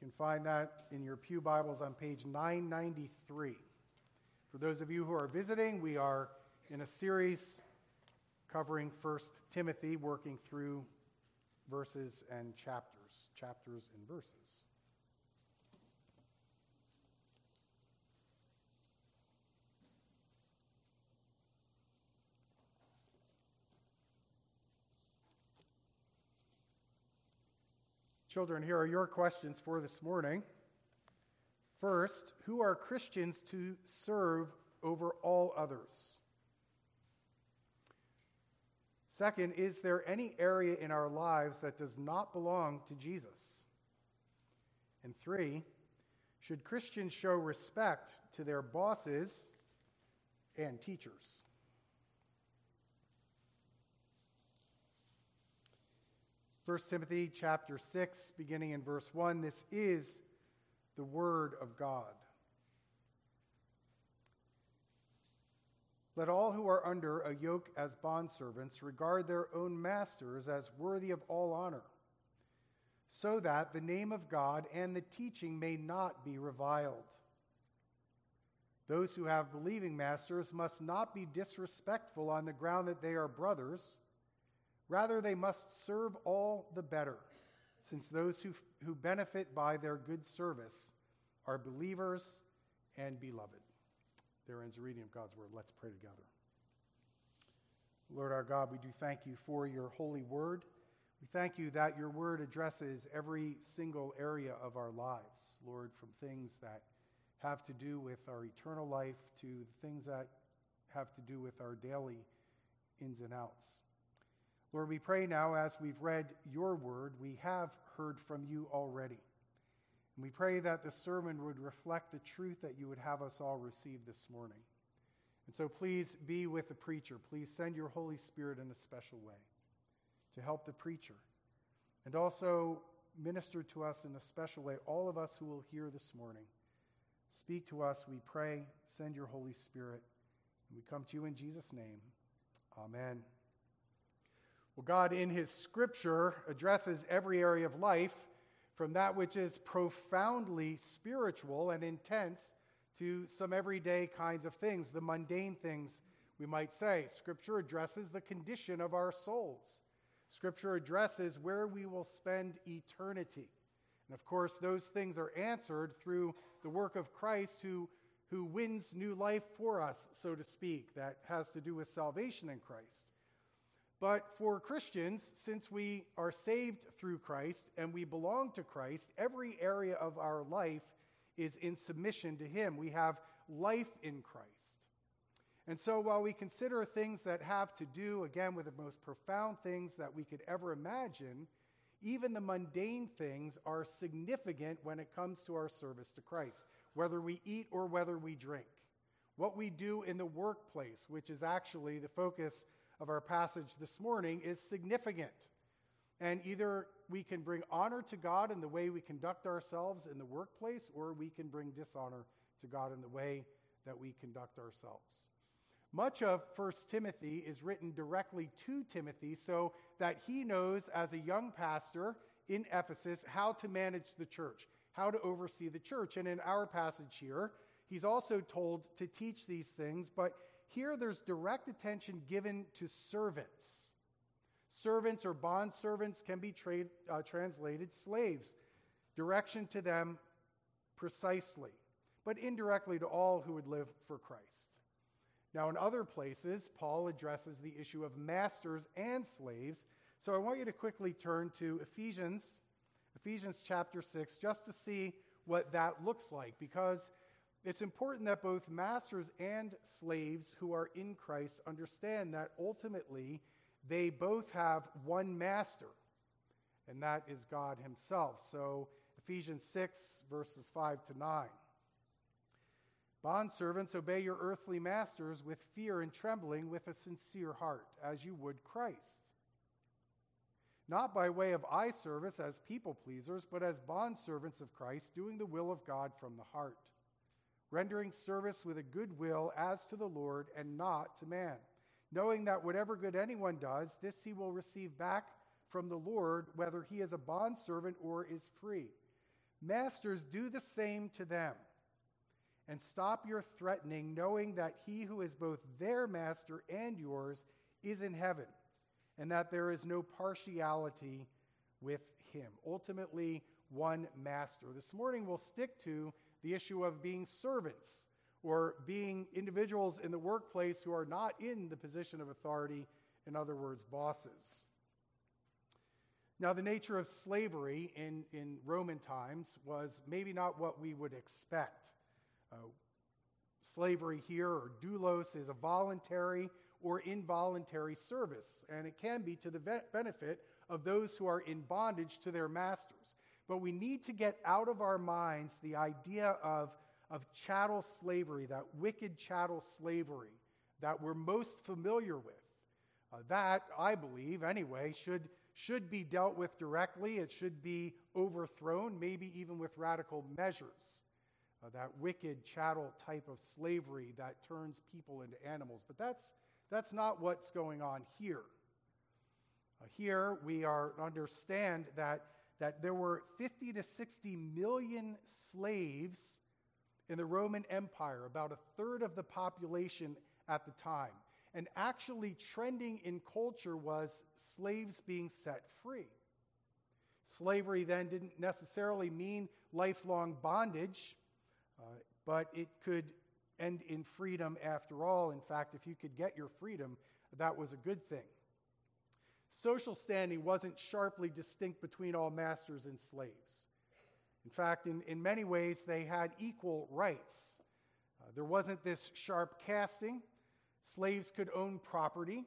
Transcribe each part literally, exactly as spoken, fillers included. You can find that in your pew Bibles on page nine ninety-three. For those of you who are visiting, we are in a series covering First Timothy, working through verses and chapters, chapters and verses. Children, here are your questions for this morning. First, who are Christians to serve over all others? Second, is there any area in our lives that does not belong to Jesus? And three, should Christians show respect to their bosses and teachers? First Timothy chapter six, beginning in verse one, this is the word of God. Let all who are under a yoke as bondservants regard their own masters as worthy of all honor, so that the name of God and the teaching may not be reviled. Those who have believing masters must not be disrespectful on the ground that they are brothers. Rather, they must serve all the better, since those who, who benefit by their good service are believers and beloved. There ends the reading of God's word. Let's pray together. Lord our God, we do thank you for your holy word. We thank you that your word addresses every single area of our lives, Lord, from things that have to do with our eternal life to things that have to do with our daily ins and outs. Lord, we pray now as we've read your word, we have heard from you already. And we pray that the sermon would reflect the truth that you would have us all receive this morning. And so please be with the preacher. Please send your Holy Spirit in a special way to help the preacher. And also minister to us in a special way, all of us who will hear this morning. Speak to us, we pray. Send your Holy Spirit. And we come to you in Jesus' name. Amen. Well, God in his scripture addresses every area of life, from that which is profoundly spiritual and intense to some everyday kinds of things, the mundane things we might say. Scripture addresses the condition of our souls. Scripture addresses where we will spend eternity. And of course, those things are answered through the work of Christ who, who wins new life for us, so to speak, that has to do with salvation in Christ. But for Christians, since we are saved through Christ and we belong to Christ, every area of our life is in submission to him. We have life in Christ. And so while we consider things that have to do, again, with the most profound things that we could ever imagine, even the mundane things are significant when it comes to our service to Christ, whether we eat or whether we drink. What we do in the workplace, which is actually the focus of our passage this morning, is significant. And either we can bring honor to God in the way we conduct ourselves in the workplace, or we can bring dishonor to God in the way that we conduct ourselves. Much of First Timothy is written directly to Timothy so that he knows as a young pastor in Ephesus how to manage the church, how to oversee the church. And in our passage here, he's also told to teach these things, but here, there's direct attention given to servants. Servants or bondservants can be tra- uh, translated slaves. Direction to them precisely, but indirectly to all who would live for Christ. Now, in other places, Paul addresses the issue of masters and slaves. So I want you to quickly turn to Ephesians, Ephesians chapter six, just to see what that looks like, because it's important that both masters and slaves who are in Christ understand that ultimately they both have one master, and that is God himself. So Ephesians six, verses five to nine. Bondservants, obey your earthly masters with fear and trembling, with a sincere heart, as you would Christ. Not by way of eye service as people pleasers, but as bondservants of Christ, doing the will of God from the heart. Rendering service with a good will as to the Lord and not to man, knowing that whatever good anyone does, this he will receive back from the Lord, whether he is a bondservant or is free. Masters, do the same to them. And stop your threatening, knowing that he who is both their master and yours is in heaven, and that there is no partiality with him. Ultimately, one master. This morning, we'll stick to the issue of being servants, or being individuals in the workplace who are not in the position of authority, in other words, bosses. Now, the nature of slavery in, in Roman times was maybe not what we would expect. Uh, slavery here, or doulos, is a voluntary or involuntary service, and it can be to the ve- benefit of those who are in bondage to their masters. But we need to get out of our minds the idea of, of chattel slavery, that wicked chattel slavery that we're most familiar with. Uh, that, I believe, anyway, should, should be dealt with directly. It should be overthrown, maybe even with radical measures. Uh, that wicked chattel type of slavery that turns people into animals. But that's, that's not what's going on here. Uh, here we are understand that, that there were fifty to sixty million slaves in the Roman Empire, about a third of the population at the time. And actually trending in culture was slaves being set free. Slavery then didn't necessarily mean lifelong bondage, Uh, but it could end in freedom after all. In fact, if you could get your freedom, that was a good thing. Social standing wasn't sharply distinct between all masters and slaves. In fact, in, in many ways, they had equal rights. Uh, there wasn't this sharp casting. Slaves could own property.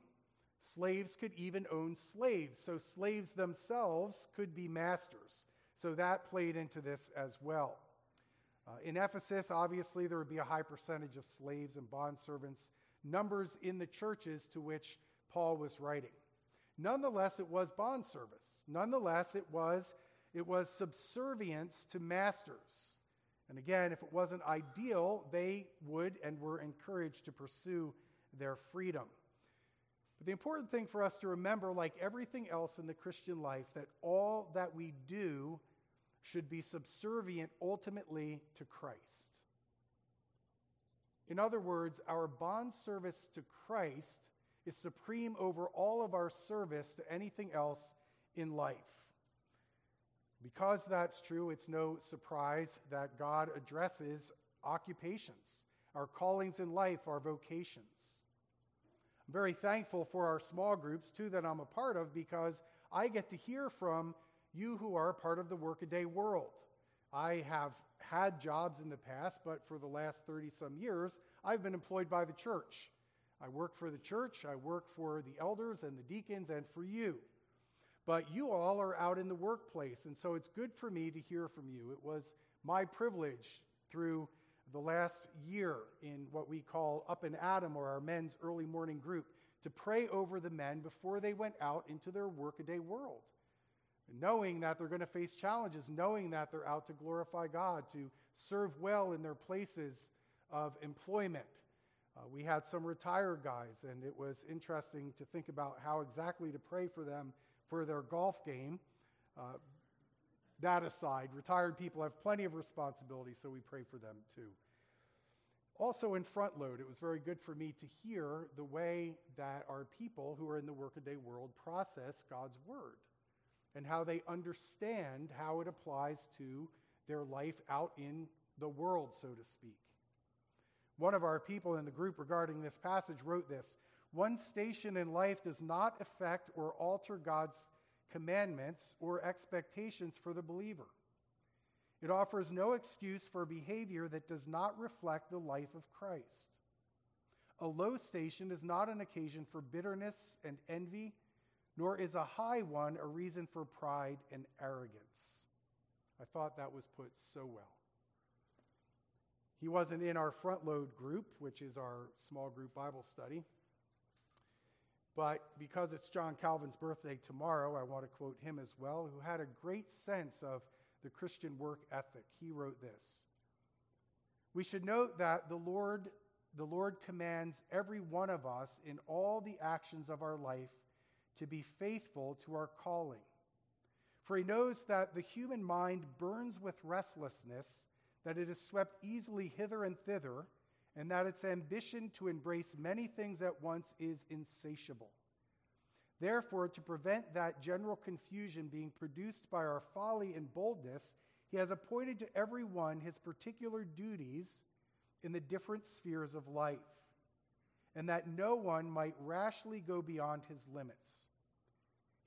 Slaves could even own slaves. So slaves themselves could be masters. So that played into this as well. Uh, in Ephesus, obviously, there would be a high percentage of slaves and bondservants, numbers in the churches to which Paul was writing. Nonetheless, it was bond service. Nonetheless, it was, it was subservience to masters. And again, if it wasn't ideal, they would and were encouraged to pursue their freedom. But the important thing for us to remember, like everything else in the Christian life, that all that we do should be subservient ultimately to Christ. In other words, our bond service to Christ is supreme over all of our service to anything else in life. Because that's true, it's no surprise that God addresses occupations, our callings in life, our vocations. I'm very thankful for our small groups, too, that I'm a part of, because I get to hear from you who are a part of the workaday world. I have had jobs in the past, but for the last thirty-some years, I've been employed by the church. I work for the church, I work for the elders and the deacons and for you. But you all are out in the workplace, and so it's good for me to hear from you. It was my privilege through the last year in what we call Up and Adam, or our men's early morning group, to pray over the men before they went out into their workaday world, knowing that they're going to face challenges, knowing that they're out to glorify God, to serve well in their places of employment. Uh, we had some retired guys, and it was interesting to think about how exactly to pray for them for their golf game. Uh, that aside, retired people have plenty of responsibility, so we pray for them too. Also in Front Load, it was very good for me to hear the way that our people who are in the workaday world process God's word, and how they understand how it applies to their life out in the world, so to speak. One of our people in the group regarding this passage wrote this: "One station in life does not affect or alter God's commandments or expectations for the believer. It offers no excuse for behavior that does not reflect the life of Christ. A low station is not an occasion for bitterness and envy, nor is a high one a reason for pride and arrogance." I thought that was put so well. He wasn't in our Front Load group, which is our small group Bible study. But because it's John Calvin's birthday tomorrow, I want to quote him as well, who had a great sense of the Christian work ethic. He wrote this: "We should note that the Lord, the Lord commands every one of us in all the actions of our life to be faithful to our calling. For he knows that the human mind burns with restlessness, that it is swept easily hither and thither, and that its ambition to embrace many things at once is insatiable. Therefore, to prevent that general confusion being produced by our folly and boldness, he has appointed to every one his particular duties in the different spheres of life, and that no one might rashly go beyond his limits.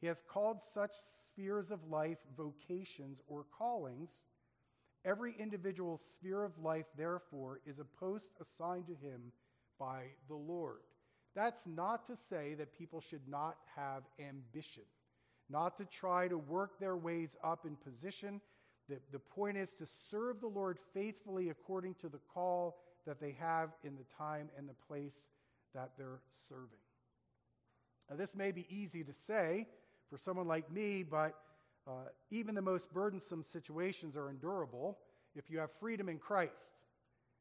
He has called such spheres of life vocations or callings. Every individual sphere of life, therefore, is a post assigned to him by the Lord. That's not to say that people should not have ambition, not to try to work their ways up in position. The, the point is to serve the Lord faithfully according to the call that they have in the time and the place that they're serving. Now, this may be easy to say for someone like me, but Uh, even the most burdensome situations are endurable if you have freedom in Christ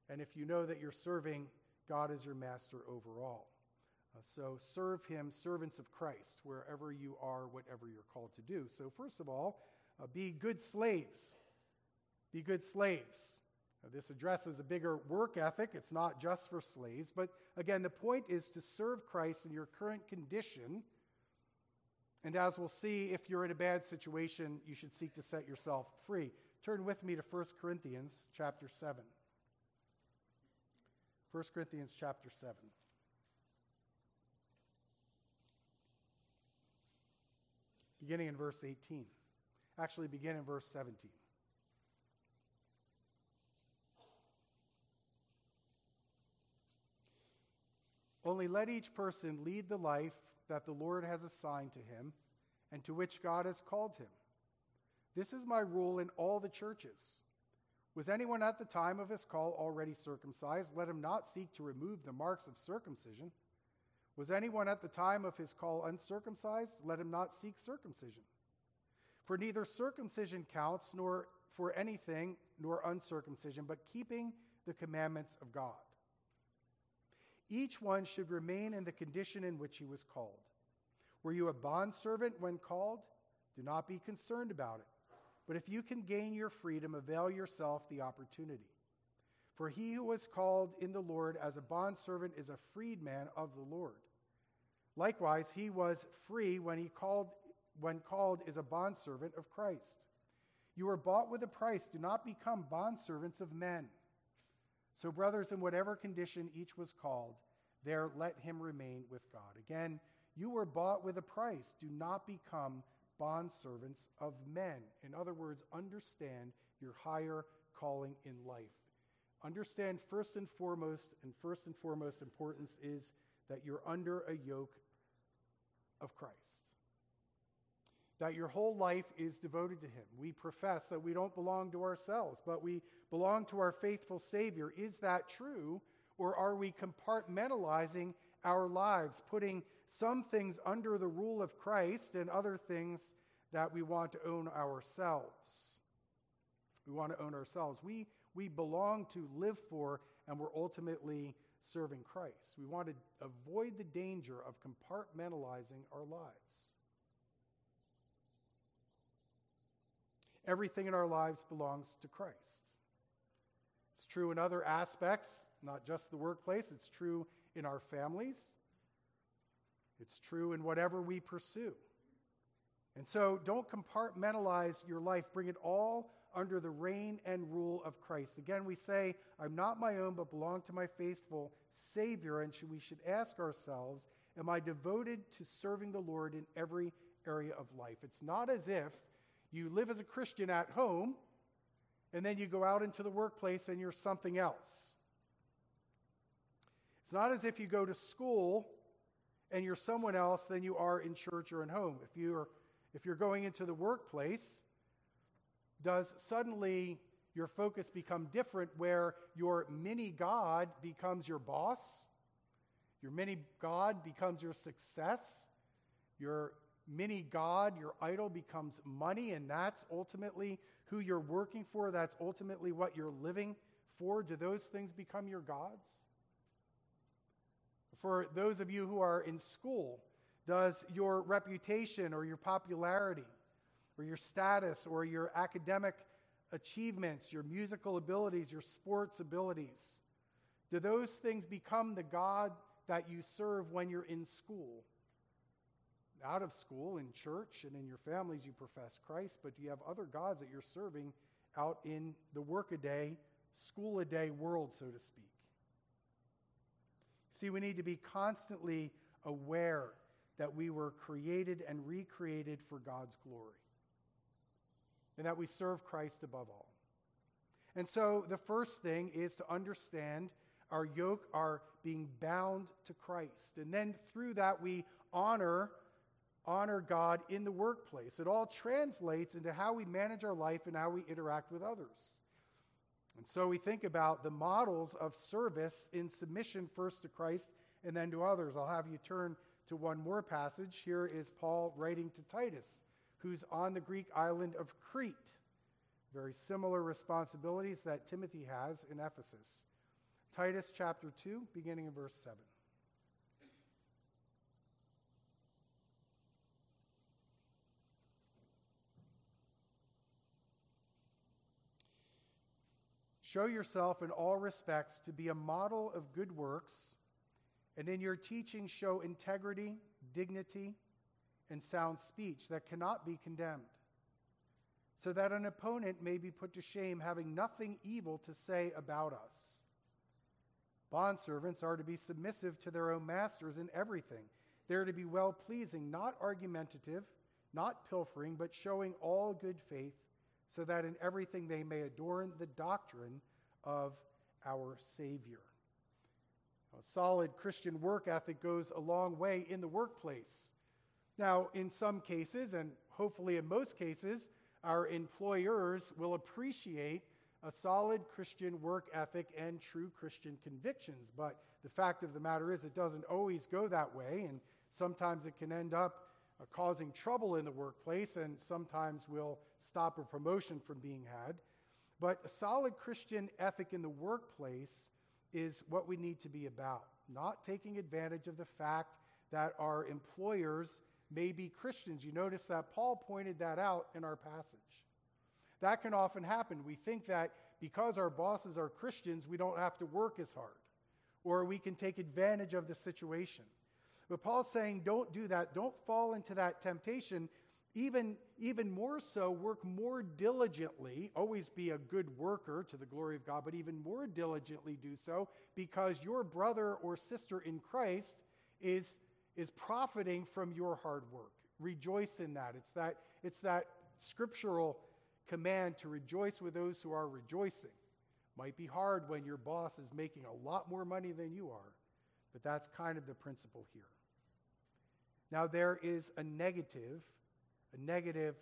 and if you know that you're serving God as your master overall. Uh, so serve him, servants of Christ, wherever you are, whatever you're called to do. So first of all, uh, be good slaves. Be good slaves. Now, this addresses a bigger work ethic. It's not just for slaves. But again, the point is to serve Christ in your current condition. And as we'll see, if you're in a bad situation, you should seek to set yourself free. Turn with me to First Corinthians chapter seven. First Corinthians chapter seven. Beginning in verse eighteen. Actually, begin in verse seventeen. Only let each person lead the life that the Lord has assigned to him and to which God has called him. This is my rule in all the churches. Was anyone at the time of his call already circumcised? Let him not seek to remove the marks of circumcision. Was anyone at the time of his call uncircumcised? Let him not seek circumcision. For neither circumcision counts nor for anything, nor uncircumcision, but keeping the commandments of God. Each one should remain in the condition in which he was called. Were you a bondservant when called? Do not be concerned about it. But if you can gain your freedom, avail yourself the opportunity. For he who was called in the Lord as a bondservant is a freedman of the Lord. Likewise, he was free when he called, when called is a bondservant of Christ. You were bought with a price. Do not become bondservants of men. So, brothers, in whatever condition each was called, there let him remain with God. Again, you were bought with a price. Do not become bondservants of men. In other words, understand your higher calling in life. Understand first and foremost, and first and foremost importance is that you're under a yoke of Christ. That your whole life is devoted to him. We profess that we don't belong to ourselves, but we belong to our faithful Savior. Is that true? Or are we compartmentalizing our lives, putting some things under the rule of Christ and other things that we want to own ourselves? We want to own ourselves. We, we belong to, live for, and we're ultimately serving Christ. We want to avoid the danger of compartmentalizing our lives. Everything in our lives belongs to Christ. It's true in other aspects, not just the workplace. It's true in our families. It's true in whatever we pursue. And so don't compartmentalize your life. Bring it all under the reign and rule of Christ. Again, we say, I'm not my own, but belong to my faithful Savior. And we should ask ourselves, am I devoted to serving the Lord in every area of life? It's not as if you live as a Christian at home, and then you go out into the workplace and you're something else. It's not as if you go to school and you're someone else than you are in church or in home. If you're, if you're going into the workplace, does suddenly your focus become different where your mini-God becomes your boss? Your mini-God becomes your success? Your Mini God, your idol becomes money, and that's ultimately who you're working for. That's ultimately what you're living for. Do those things become your gods? For those of you who are in school, does your reputation or your popularity or your status or your academic achievements, your musical abilities, your sports abilities? Do those things become the God that you serve when you're in school? Out of school, in church, and in your families, you profess Christ, but do you have other gods that you're serving out in the work-a-day, school-a-day world, so to speak? See, we need to be constantly aware that we were created and recreated for God's glory, and that we serve Christ above all. And so the first thing is to understand our yoke, our being bound to Christ. And then through that, we honor honor God in the workplace. It all translates into how we manage our life and how we interact with others. And so we think about the models of service in submission first to Christ and then to others. I'll have you turn to one more passage. Here is Paul writing to Titus, who's on the Greek island of Crete. Very similar responsibilities that Timothy has in Ephesus. Titus chapter two, beginning in verse seven. Show yourself in all respects to be a model of good works, and in your teaching show integrity, dignity, and sound speech that cannot be condemned, so that an opponent may be put to shame, having nothing evil to say about us. Bondservants are to be submissive to their own masters in everything. They are to be well-pleasing, not argumentative, not pilfering, but showing all good faith, so that in everything they may adorn the doctrine of our Savior. A solid Christian work ethic goes a long way in the workplace. Now, in some cases, and hopefully in most cases, our employers will appreciate a solid Christian work ethic and true Christian convictions. But the fact of the matter is, it doesn't always go that way, and sometimes it can end up uh, causing trouble in the workplace, and sometimes will stop a promotion from being had. But a solid Christian ethic in the workplace is what we need to be about, not taking advantage of the fact that our employers may be Christians. You notice that Paul pointed that out in our passage. That can often happen. We think that because our bosses are Christians, we don't have to work as hard, or we can take advantage of the situation. But Paul's saying, don't do that. Don't fall into that temptation. Even, even more so, work more diligently. Always be a good worker to the glory of God, but even more diligently do so, because your brother or sister in Christ is, is profiting from your hard work. Rejoice in that. It's that, it's that scriptural command to rejoice with those who are rejoicing. Might be hard when your boss is making a lot more money than you are, but that's kind of the principle here. Now, there is a negative A negative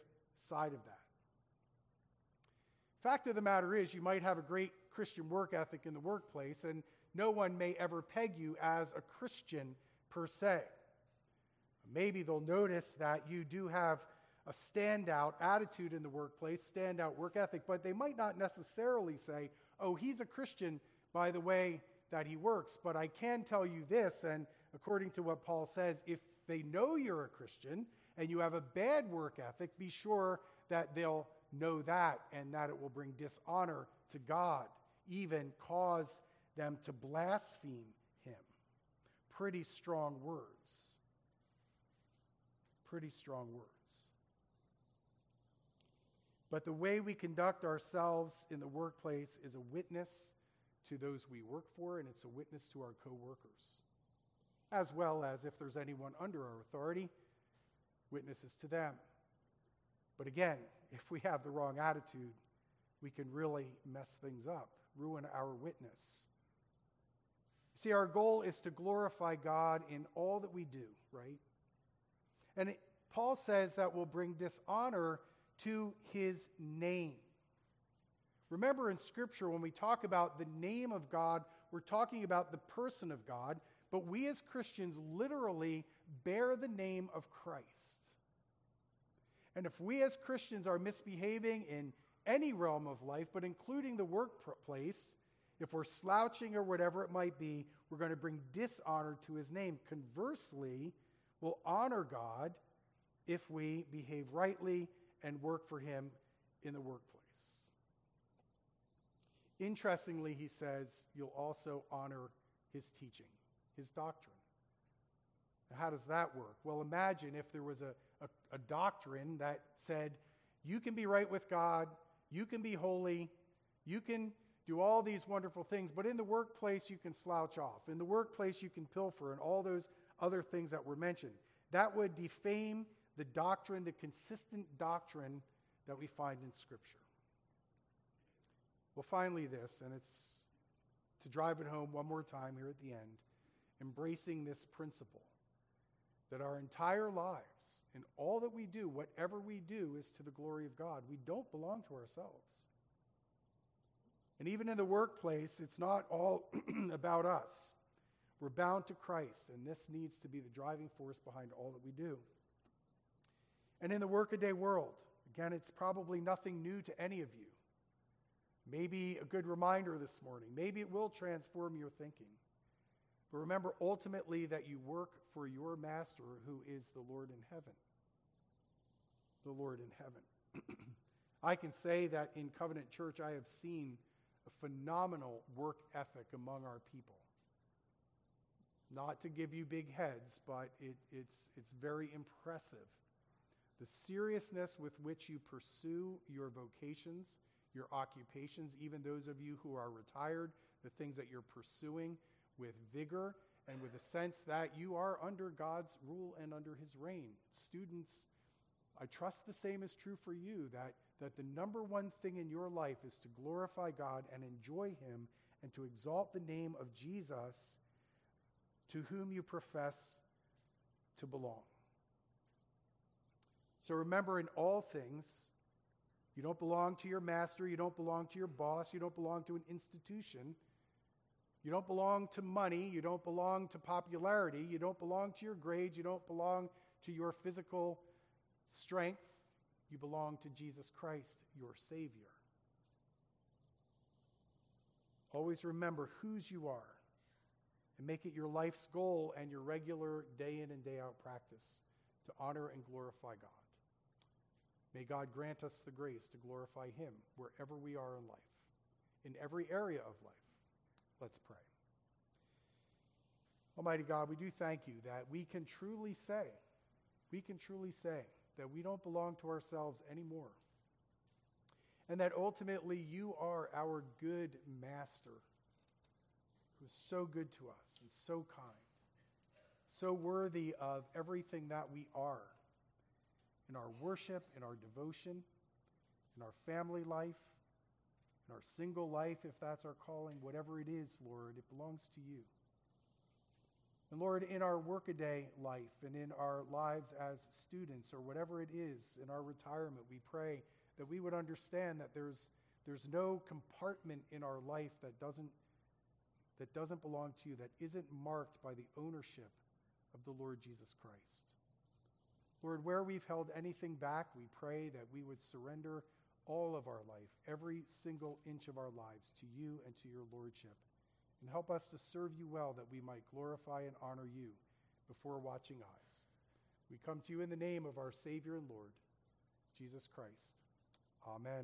side of that. Fact of the matter is, you might have a great Christian work ethic in the workplace, and no one may ever peg you as a Christian per se. Maybe they'll notice that you do have a standout attitude in the workplace, standout work ethic, but they might not necessarily say, oh, he's a Christian by the way that he works. But I can tell you this, and according to what Paul says, if they know you're a Christian and you have a bad work ethic, be sure that they'll know that, and that it will bring dishonor to God, even cause them to blaspheme him. Pretty strong words. Pretty strong words. But the way we conduct ourselves in the workplace is a witness to those we work for, and it's a witness to our co-workers, as well as if there's anyone under our authority, witnesses to them. But again, if we have the wrong attitude, we can really mess things up, ruin our witness. See, our goal is to glorify God in all that we do, right? And it, Paul says that will bring dishonor to his name. Remember in Scripture, when we talk about the name of God, we're talking about the person of God, but we as Christians literally bear the name of Christ. And if we as Christians are misbehaving in any realm of life, but including the workplace, if we're slouching or whatever it might be, we're going to bring dishonor to his name. Conversely, we'll honor God if we behave rightly and work for him in the workplace. Interestingly, he says, you'll also honor his teaching, his doctrine. Now, how does that work? Well, imagine if there was a, a, a doctrine that said, you can be right with God, you can be holy, you can do all these wonderful things, but in the workplace you can slouch off. In the workplace you can pilfer and all those other things that were mentioned. That would defame the doctrine, the consistent doctrine that we find in Scripture. Well, finally this, and it's to drive it home one more time here at the end, embracing this principle that our entire lives and all that we do, whatever we do, is to the glory of God. We don't belong to ourselves. And even in the workplace, it's not all about us. We're bound to Christ, and this needs to be the driving force behind all that we do. And in the workaday world, again, it's probably nothing new to any of you. Maybe a good reminder this morning. Maybe it will transform your thinking. But remember ultimately that you work for your master who is the Lord in heaven. The Lord in heaven. I can say that in Covenant Church I have seen a phenomenal work ethic among our people. Not to give you big heads, but it, it's, it's very impressive. The seriousness with which you pursue your vocations, your occupations, even those of you who are retired, the things that you're pursuing with vigor and with a sense that you are under God's rule and under his reign. Students, I trust the same is true for you, that, that the number one thing in your life is to glorify God and enjoy him and to exalt the name of Jesus, to whom you profess to belong. So remember, in all things, you don't belong to your master, you don't belong to your boss, you don't belong to an institution, you don't belong to money, you don't belong to popularity, you don't belong to your grades, you don't belong to your physical strength, you belong to Jesus Christ, your Savior. Always remember whose you are and make it your life's goal and your regular day in and day out practice to honor and glorify God. May God grant us the grace to glorify him wherever we are in life, in every area of life. Let's pray. Almighty God, we do thank you that we can truly say, we can truly say that we don't belong to ourselves anymore. And that ultimately you are our good master who is so good to us and so kind, so worthy of everything that we are in our worship, in our devotion, in our family life, in our single life, if that's our calling, whatever it is, Lord, it belongs to you. And Lord, in our workaday life and in our lives as students or whatever it is, in our retirement, we pray that we would understand that there's, there's no compartment in our life that doesn't, that doesn't belong to you, that isn't marked by the ownership of the Lord Jesus Christ. Lord, where we've held anything back, we pray that we would surrender all of our life, every single inch of our lives to you and to your lordship. And help us to serve you well that we might glorify and honor you before watching eyes. We come to you in the name of our Savior and Lord, Jesus Christ. Amen.